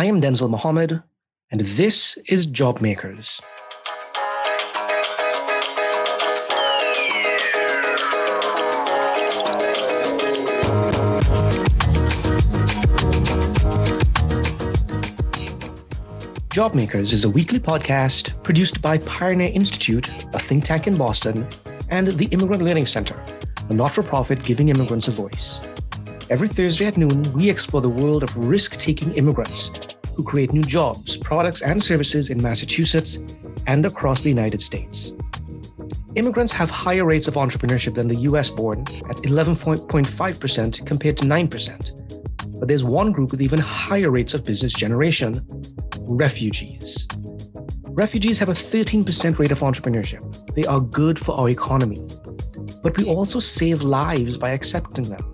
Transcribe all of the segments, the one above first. I am Denzil Mohammed, and this is Job Makers. Job Makers is a weekly podcast produced by Pioneer Institute, a think tank in Boston, and the Immigrant Learning Center, a not-for-profit giving immigrants a voice. Every Thursday at noon, we explore the world of risk-taking immigrants who create new jobs, products, and services in Massachusetts and across the United States. Immigrants have higher rates of entrepreneurship than the US-born at 11.5% compared to 9%. But there's one group with even higher rates of business generation, refugees. Refugees have a 13% rate of entrepreneurship. They are good for our economy, but we also save lives by accepting them.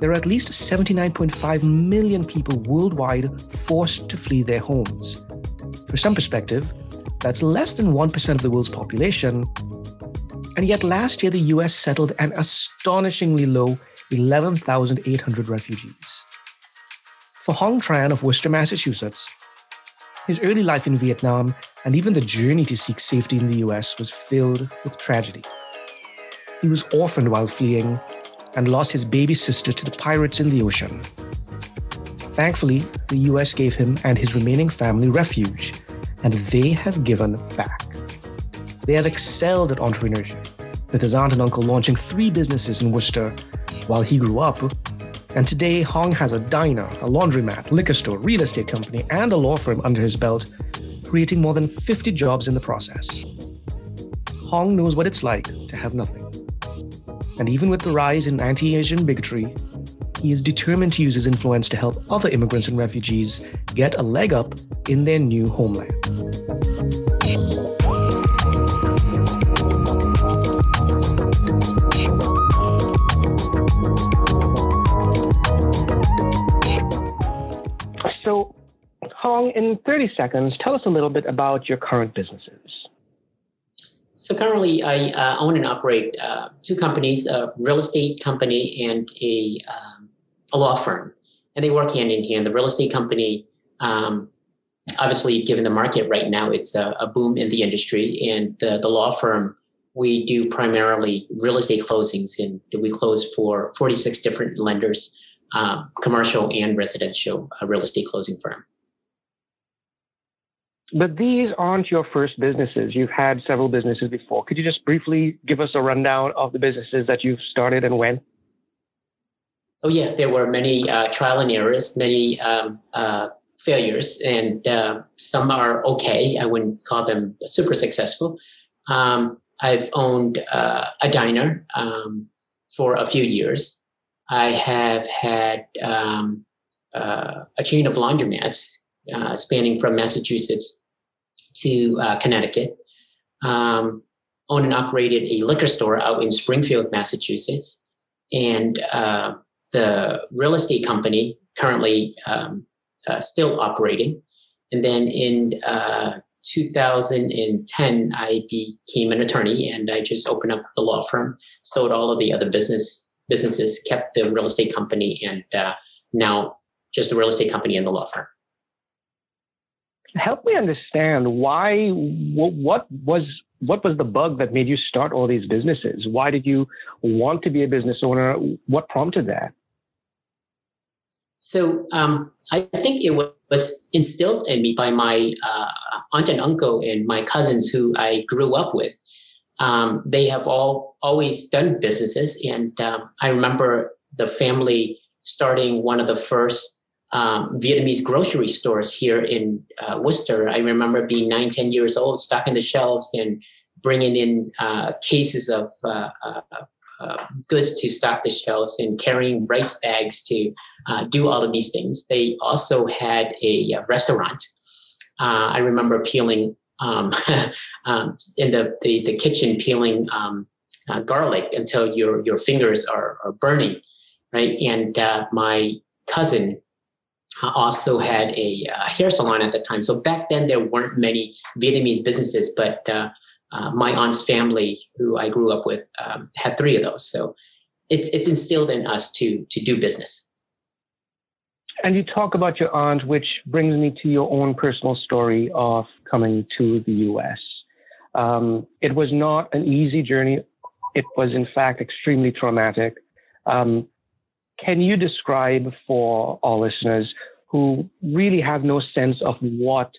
There are at least 79.5 million people worldwide forced to flee their homes. For some perspective, that's less than 1% of the world's population. And yet last year, the US settled an astonishingly low 11,800 refugees. For Hong Tran of Worcester, Massachusetts, his early life in Vietnam and even the journey to seek safety in the US was filled with tragedy. He was orphaned while fleeing and lost his baby sister to the pirates in the ocean. Thankfully, the US gave him and his remaining family refuge, and they have given back. They have excelled at entrepreneurship, with his aunt and uncle launching 3 businesses in Worcester while he grew up. And today, Hong has a diner, a laundromat, liquor store, real estate company, and a law firm under his belt, creating more than 50 jobs in the process. Hong knows what it's like to have nothing. And even with the rise in anti-Asian bigotry, he is determined to use his influence to help other immigrants and refugees get a leg up in their new homeland. So, Hong, in 30 seconds, tell us a little bit about your current businesses. So currently, I own and operate 2 companies, a real estate company and a law firm, and they work hand in hand. The real estate company, obviously, given the market right now, it's a boom in the industry, and the law firm, we do primarily real estate closings, and we close for 46 different lenders, commercial and residential real estate closing firm. But these aren't your first businesses. You've had several businesses before. Could you just briefly give us a rundown of the businesses that you've started and when? Oh, yeah. There were many trial and errors, many failures, and some are okay. I wouldn't call them super successful. I've owned a diner for a few years. I have had a chain of laundromats spanning from Massachusetts to Connecticut. Owned and operated a liquor store out in Springfield, Massachusetts. And the real estate company currently still operating. And then in 2010, I became an attorney and I just opened up the law firm, sold all of the other businesses, kept the real estate company, and now just the real estate company and the law firm. Help me understand why. What was the bug that made you start all these businesses? Why did you want to be a business owner? What prompted that? So I think it was instilled in me by my aunt and uncle and my cousins who I grew up with. They have all always done businesses, and I remember the family starting one of the first Vietnamese grocery stores here in Worcester. I remember being 9, 10 years old, stocking the shelves and bringing in cases of goods to stock the shelves and carrying rice bags to do all of these things. They also had a restaurant. I remember peeling in the kitchen, peeling garlic until your fingers are burning, right? And my cousin also had a hair salon at the time. So back then there weren't many Vietnamese businesses, but my aunt's family, who I grew up with, had 3 of those. So it's instilled in us to do business. And you talk about your aunt, which brings me to your own personal story of coming to the U.S. It was not an easy journey. It was, in fact, extremely traumatic. Can you describe for our listeners who really have no sense of what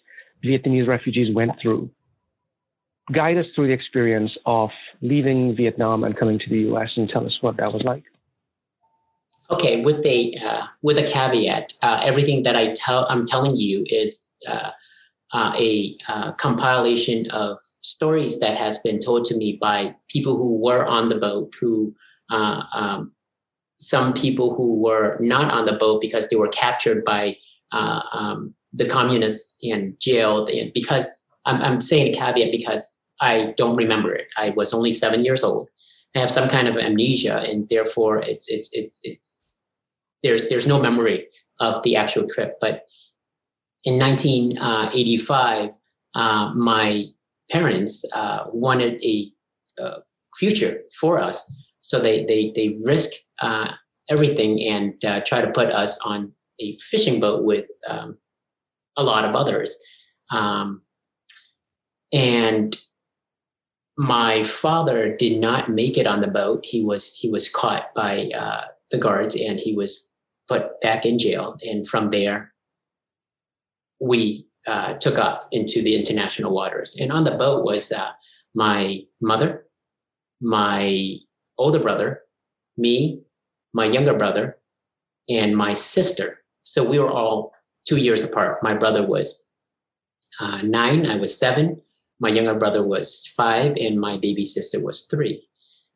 Vietnamese refugees went through? Guide us through the experience of leaving Vietnam and coming to the U.S. and tell us what that was like. Okay, with a caveat, everything that I'm telling you is a compilation of stories that has been told to me by people who were on the boat, some people who were not on the boat because they were captured by the communists and jailed. And because I'm saying a caveat because I don't remember it. I was only 7 years old. I have some kind of amnesia, and therefore it's there's no memory of the actual trip. But in 1985, my parents wanted a future for us, so they risk everything and try to put us on a fishing boat with a lot of others, and my father did not make it on the boat. He was caught by the guards, and he was put back in jail. And from there, we took off into the international waters. And on the boat was my mother, my older brother, me, my younger brother, and my sister. So we were all 2 years apart. My brother was 9, I was 7. My younger brother was 5, and my baby sister was 3.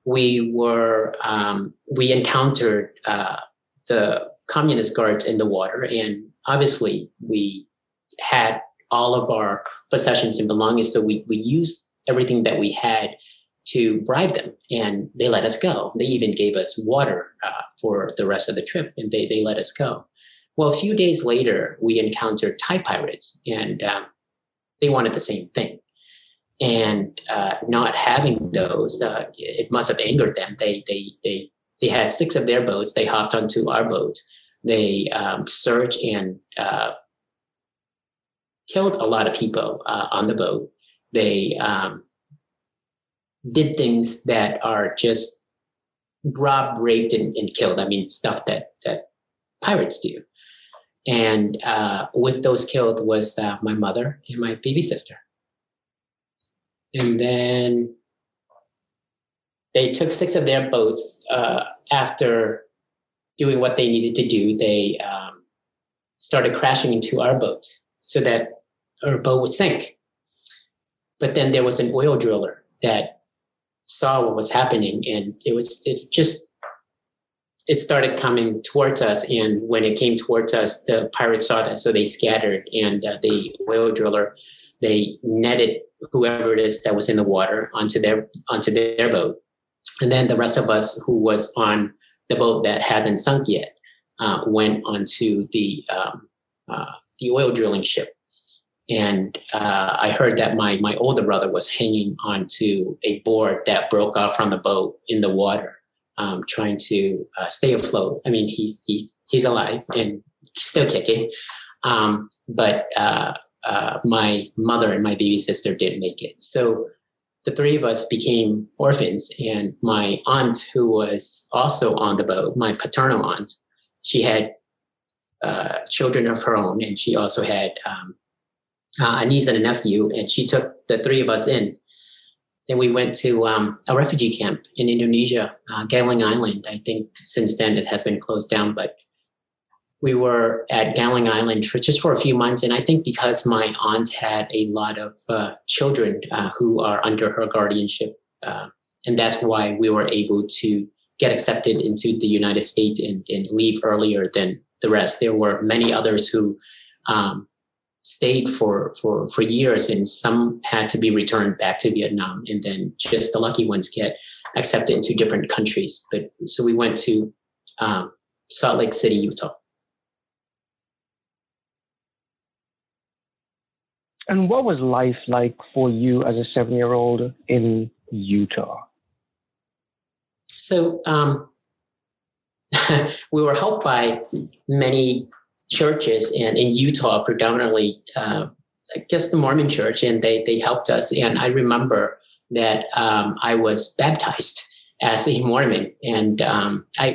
We encountered the communist guards in the water, and obviously we had all of our possessions and belongings, so we used everything that we had to bribe them, and they let us go. They even gave us water for the rest of the trip, and they let us go. Well, a few days later, we encountered Thai pirates, and they wanted the same thing. And not having those, it must have angered them. They had 6 of their boats. They hopped onto our boat. They searched and killed a lot of people on the boat. They did things that are just robbed, raped, and killed. I mean, stuff that pirates do. And with those killed was my mother and my baby sister. And then they took 6 of their boats after doing what they needed to do. They started crashing into our boat so that our boat would sink. But then there was an oil driller that saw what was happening, and it started coming towards us. And when it came towards us, the pirates saw that, so they scattered. And the oil driller, they netted whoever it is that was in the water onto their boat. And then the rest of us who was on the boat that hasn't sunk yet went onto the oil drilling ship. And I heard that my older brother was hanging onto a board that broke off from the boat in the water, trying to stay afloat. I mean, he's alive and still kicking. But my mother and my baby sister didn't make it. So the 3 of us became orphans. And my aunt, who was also on the boat, my paternal aunt, she had children of her own. And she also had a niece and a nephew. And she took the 3 of us in. Then we went to a refugee camp in Indonesia, Galing Island. I think since then it has been closed down, but we were at Galing Island for just for a few months. And I think because my aunt had a lot of children who are under her guardianship, and that's why we were able to get accepted into the United States and leave earlier than the rest. There were many others who stayed for years, and some had to be returned back to Vietnam. And then just the lucky ones get accepted into different countries. But so we went to Salt Lake City, Utah. And what was life like for you as a 7-year-old in Utah? So we were helped by many churches, and in Utah, predominantly, I guess the Mormon church, and they helped us. And I remember that I was baptized as a Mormon, and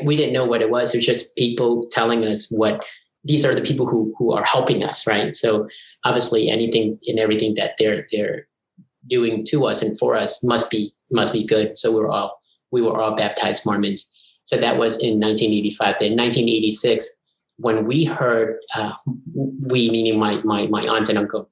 we didn't know what it was. It was just people telling us what these are the people who are helping us, right? So obviously, anything and everything that they're doing to us and for us must be good. So we were all baptized Mormons. So that was in 1985. Then 1986, when we heard, we meaning my aunt and uncle,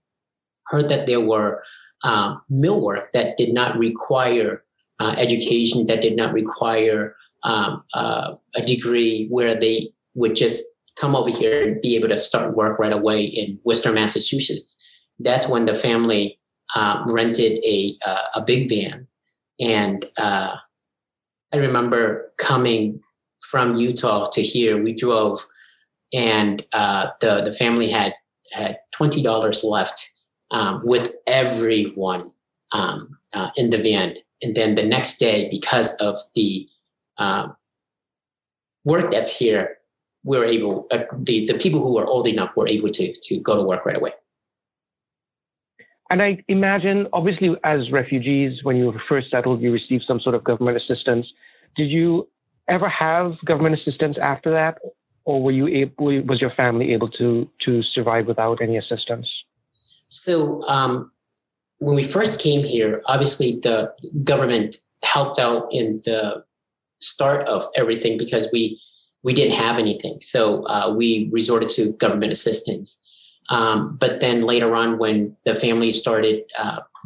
heard that there were millwork that did not require education, that did not require a degree, where they would just come over here and be able to start work right away in Worcester, Massachusetts. That's when the family rented a big van. And I remember coming from Utah to here, we drove, and the family had $20 left with everyone in the van. And then the next day, because of the work that's here, we're able, the people who are old enough were able to go to work right away. And I imagine, obviously, as refugees, when you were first settled, you received some sort of government assistance. Did you ever have government assistance after that? Or were you able, was your family able to survive without any assistance? So when we first came here, obviously the government helped out in the start of everything because we didn't have anything. So we resorted to government assistance. But then later on, when the family started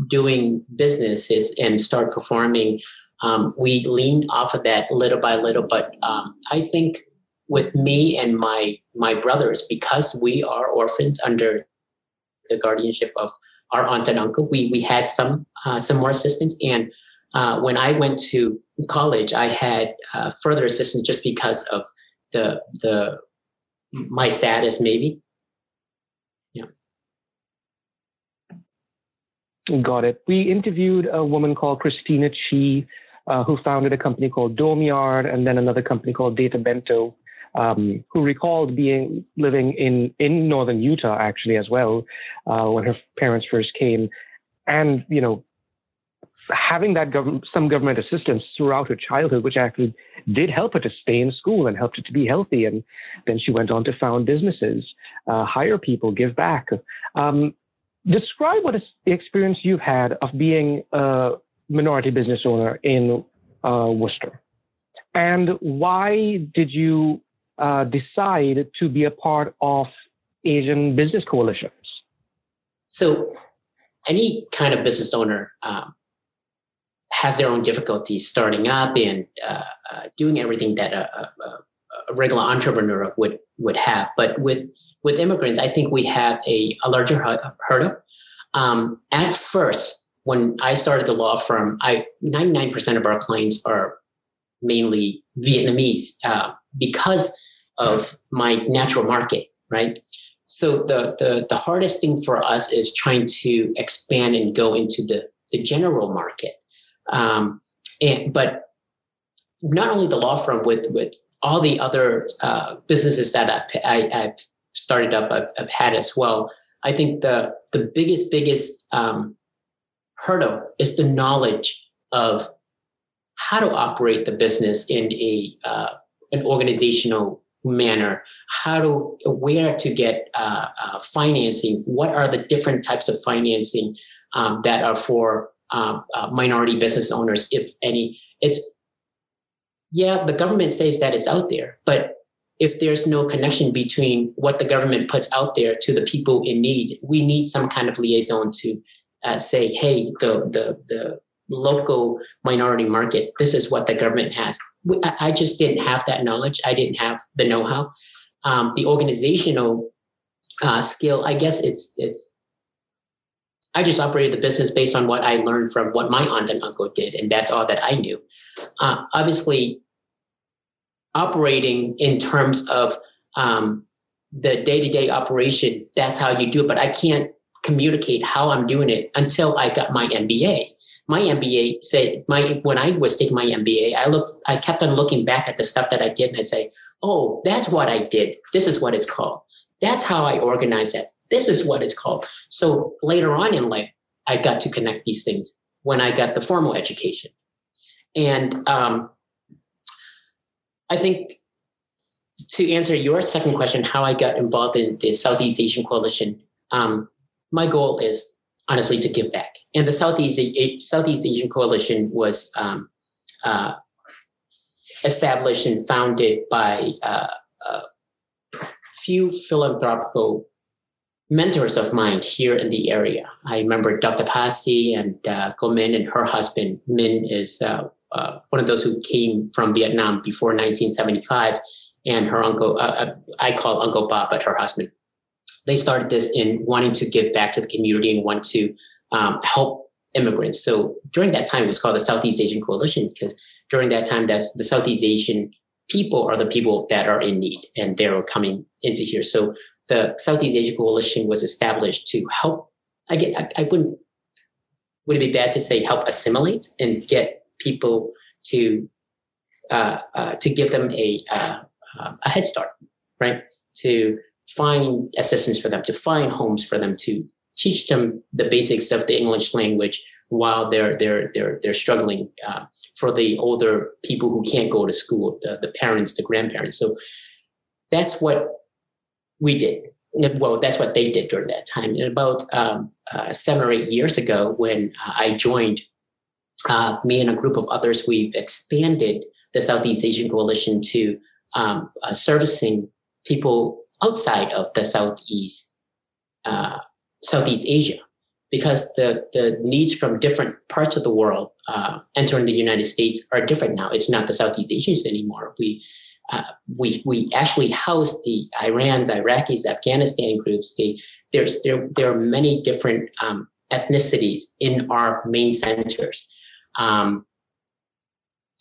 doing businesses and start performing, we leaned off of that little by little. But I think with me and my brothers, because we are orphans under the guardianship of our aunt and uncle, we had some more assistance. And when I went to college, I had further assistance just because of the my status, maybe. Yeah. Got it. We interviewed a woman called Christina Chi, who founded a company called Domeyard and then another company called Data Bento. Who recalled living in northern Utah actually as well when her parents first came, and you know, having that some government assistance throughout her childhood, which actually did help her to stay in school and helped her to be healthy, and then she went on to found businesses, hire people, give back. Describe what the experience you've had of being a minority business owner in Worcester, and why did you decide to be a part of Asian business coalitions? So any kind of business owner has their own difficulties starting up and doing everything that a regular entrepreneur would have. But with immigrants, I think we have a larger hurdle. At first, when I started the law firm, 99% of our clients are mainly Vietnamese because of my natural market, right? So the hardest thing for us is trying to expand and go into the general market. But not only the law firm, with all the other businesses that I've started up, I've had as well. I think the biggest hurdle is the knowledge of how to operate the business in an organizational manner, where to get financing, what are the different types of financing that are for minority business owners, if any. The government says that it's out there, but if there's no connection between what the government puts out there to the people in need, we need some kind of liaison to say, hey, the local minority market, this is what the government has. I just didn't have that knowledge. I didn't have the know-how. The organizational skill, I guess it's I just operated the business based on what I learned from what my aunt and uncle did, and that's all that I knew. Obviously, operating in terms of the day-to-day operation, that's how you do it, but I can't communicate how I'm doing it until I got my MBA. My MBA said, when I was taking my MBA, I kept on looking back at the stuff that I did, and I say, oh, that's what I did. This is what it's called. That's how I organize it. This is what it's called. So later on in life, I got to connect these things when I got the formal education. And I think to answer your second question, how I got involved in the Southeast Asian Coalition, my goal is honestly to give back. And the Southeast Asian Coalition was established and founded by a few philanthropical mentors of mine here in the area. I remember Dr. Pasi and Gomen and her husband. Min is one of those who came from Vietnam before 1975, and her uncle, I call Uncle Bob, but her husband. They started this in wanting to give back to the community and want to help immigrants. So during that time, it was called the Southeast Asian Coalition, because during that time, that's the Southeast Asian people are the people that are in need, and they're coming into here. So the Southeast Asian Coalition was established to help, would it be bad to say help assimilate and get people to give them a head start, right? To find assistance for them, to find homes for them, to teach them the basics of the English language while they're struggling for the older people who can't go to school, the parents, the grandparents. So that's what we did. Well, that's what they did during that time. And about 7 or 8 years ago, when I joined, me and a group of others, we've expanded the Southeast Asian Coalition to servicing people outside of the Southeast Asia, because the needs from different parts of the world entering the United States are different now. It's not the Southeast Asians anymore. We actually house the Irans, Iraqis, Afghanistan groups. There are many different ethnicities in our main centers.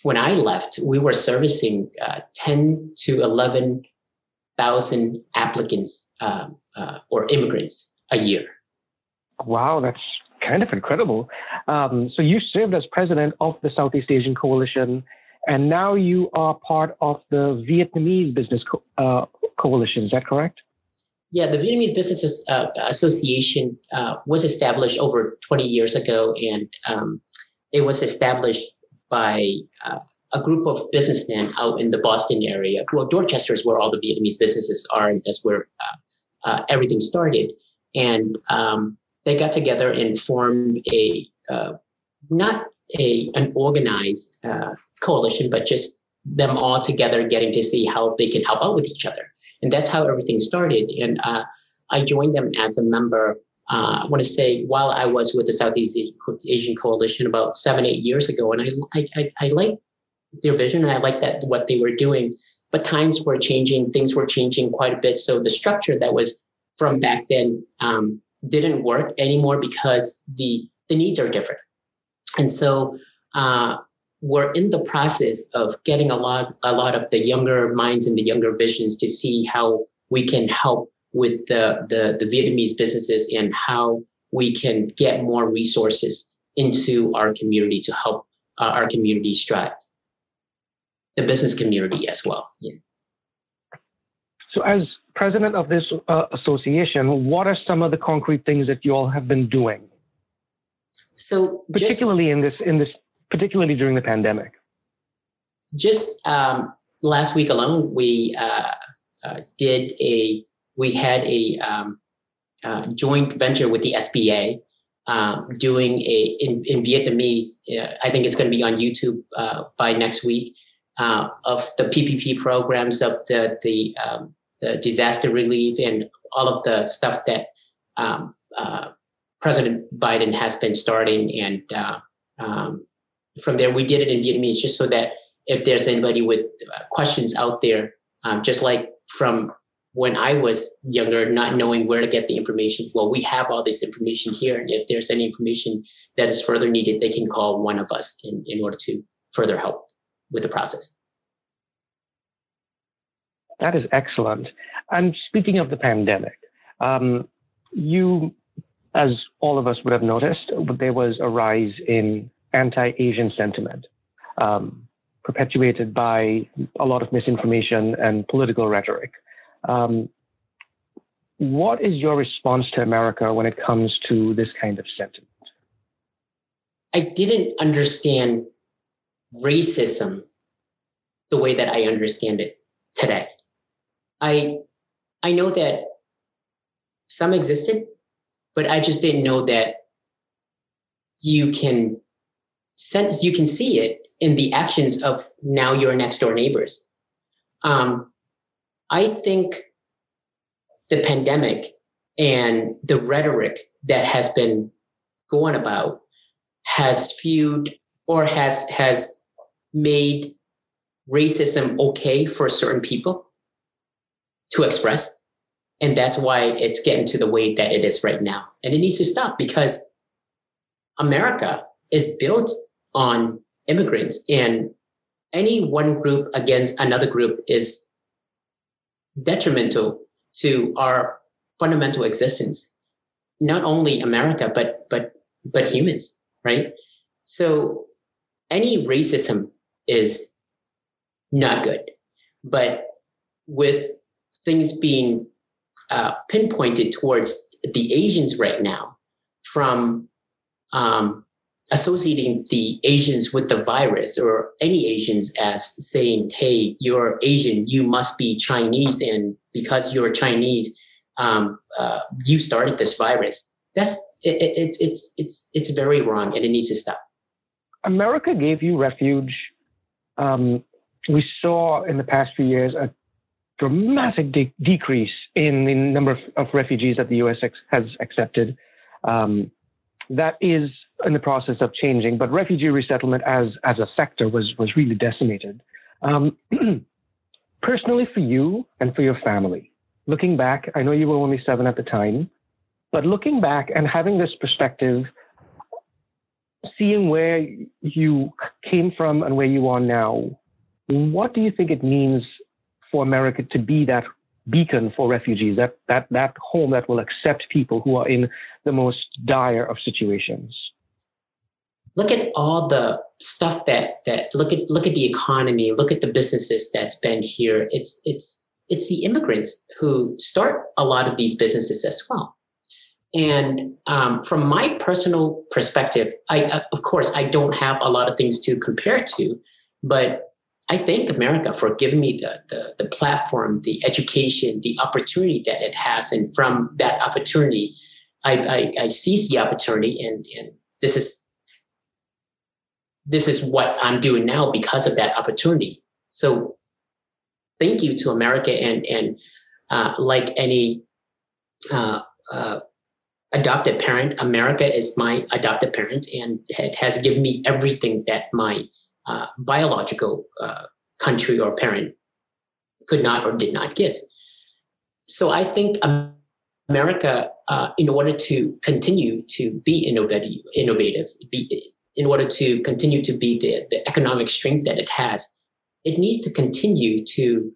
When I left, we were servicing 10 to 11,000 applicants or immigrants a year. Wow, that's kind of incredible. So you served as president of the Southeast Asian Coalition, and now you are part of the Vietnamese Business Coalition, is that correct? Yeah, the Vietnamese Business Association was established over 20 years ago, and it was established by a group of businessmen out in the Boston area. Well, Dorchester is where all the Vietnamese businesses are, and that's where everything started. And they got together and formed an organized coalition, but just them all together getting to see how they can help out with each other. And that's how everything started. And I joined them as a member, I want to say, while I was with the Southeast Asian Coalition about 7, 8 years ago. And I liked their vision, and I liked that what they were doing. But times were changing, things were changing quite a bit. So the structure that was from back then didn't work anymore, because the needs are different. And so we're in the process of getting a lot of the younger minds and the younger visions to see how we can help with the Vietnamese businesses, and how we can get more resources into our community to help our community strive, the business community as well. Yeah. So as president of this association, what are some of the concrete things that you all have been doing? So particularly particularly during the pandemic. Just last week alone, we had a joint venture with the SBA doing in Vietnamese. I think it's going to be on YouTube by next week of the PPP programs, of the disaster relief, and all of the stuff that President Biden has been starting. And from there, we did it in Vietnamese, just so that if there's anybody with questions out there, just like from when I was younger, not knowing where to get the information, well, we have all this information here. And if there's any information that is further needed, they can call one of us in order to further help with the process. That is excellent. And speaking of the pandemic, you, as all of us would have noticed, there was a rise in anti-Asian sentiment, perpetuated by a lot of misinformation and political rhetoric. What is your response to America when it comes to this kind of sentiment? I didn't understand racism the way that I understand it today. I know that some existed, but I just didn't know that you can see it in the actions of now your next door neighbors. I think the pandemic and the rhetoric that has been going about has fueled or has made racism okay for certain people to express. And that's why it's getting to the way that it is right now. And it needs to stop because America is built on immigrants, and any one group against another group is detrimental to our fundamental existence, not only America, but humans, right? So any racism is not good, but with things being pinpointed towards the Asians right now from associating the Asians with the virus or any Asians as saying, hey, you're Asian, you must be Chinese. And because you're Chinese, you started this virus. It's very wrong, and it needs to stop. America gave you refuge. We saw in the past few years a dramatic decrease in the number of refugees that the U.S. has accepted. That is in the process of changing, but refugee resettlement as a sector was really decimated. Personally, for you and for your family, looking back, I know you were only 7 at the time, but looking back and having this perspective, seeing where you came from and where you are now, what do you think it means for America to be that beacon for refugees, that home that will accept people who are in the most dire of situations? Look at all the stuff that look at the economy, look at the businesses that's been here. It's the immigrants who start a lot of these businesses as well. And from my personal perspective, I don't have a lot of things to compare to, but I thank America for giving me the platform, the education, the opportunity that it has. And from that opportunity, I seize the opportunity. And this is what I'm doing now because of that opportunity. So thank you to America. And like any adopted parent, America is my adopted parent, and it has given me everything that my biological country or parent could not or did not give. So I think America, in order to continue to be innovative, in order to continue to be the economic strength that it has, it needs to continue to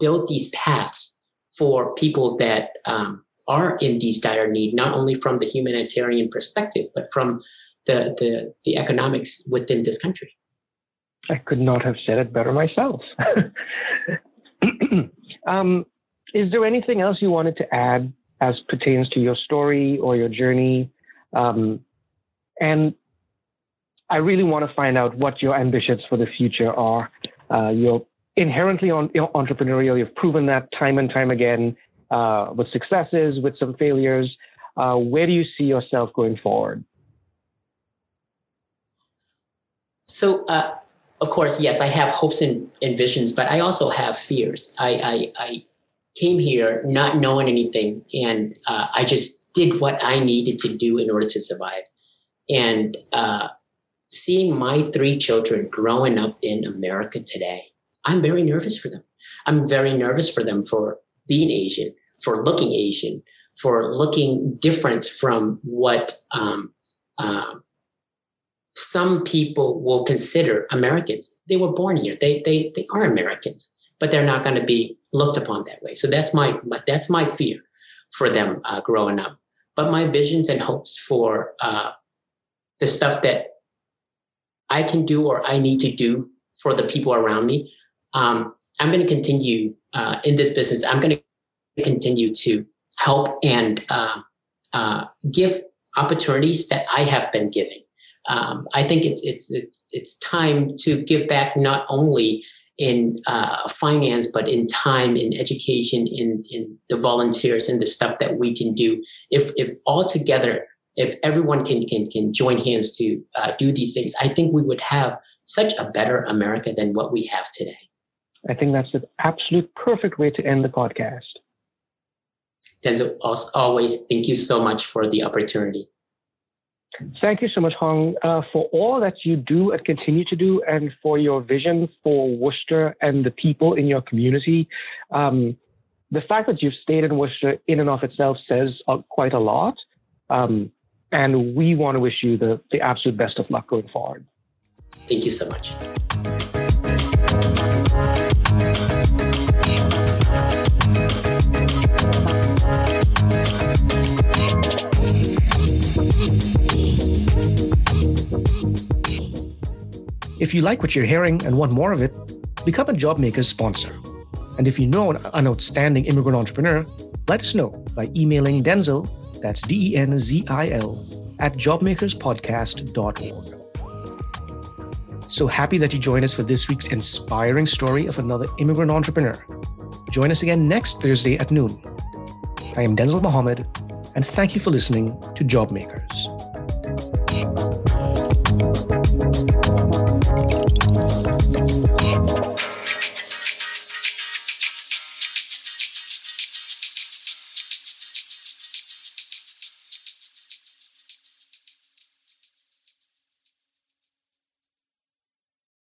build these paths for people that are in these dire need, not only from the humanitarian perspective, but from the economics within this country. I could not have said it better myself. Is there anything else you wanted to add as pertains to your story or your journey? And I really want to find out what your ambitions for the future are. You're inherently entrepreneurial. You've proven that time and time again, with successes, with some failures. Where do you see yourself going forward? So, of course, yes, I have hopes and visions, but I also have fears. I came here not knowing anything, and I just did what I needed to do in order to survive. And seeing my 3 children growing up in America today, I'm very nervous for them. I'm very nervous for them for being Asian, for looking Asian, for looking different from what some people will consider Americans. They were born here. They are Americans, but they're not going to be looked upon that way. So that's my fear for them growing up. But my visions and hopes for the stuff that I can do or I need to do for the people around me, I'm going to continue in this business. I'm going to continue to help and give opportunities that I have been giving. I think it's time to give back, not only in finance, but in time, in education, in the volunteers and the stuff that we can do. If all together, if everyone can join hands to do these things, I think we would have such a better America than what we have today. I think that's the absolute perfect way to end the podcast. Denzil, as always, thank you so much for the opportunity. Thank you so much, Hong, for all that you do and continue to do, and for your vision for Worcester and the people in your community. The fact that you've stayed in Worcester in and of itself says quite a lot. And we want to wish you the absolute best of luck going forward. Thank you so much. If you like what you're hearing and want more of it, become a Job Makers sponsor. And if you know an outstanding immigrant entrepreneur, let us know by emailing Denzil, that's DENZIL, @jobmakerspodcast.org. So happy that you joined us for this week's inspiring story of another immigrant entrepreneur. Join us again next Thursday at noon. I am Denzil Mohammed, and thank you for listening to Job Makers.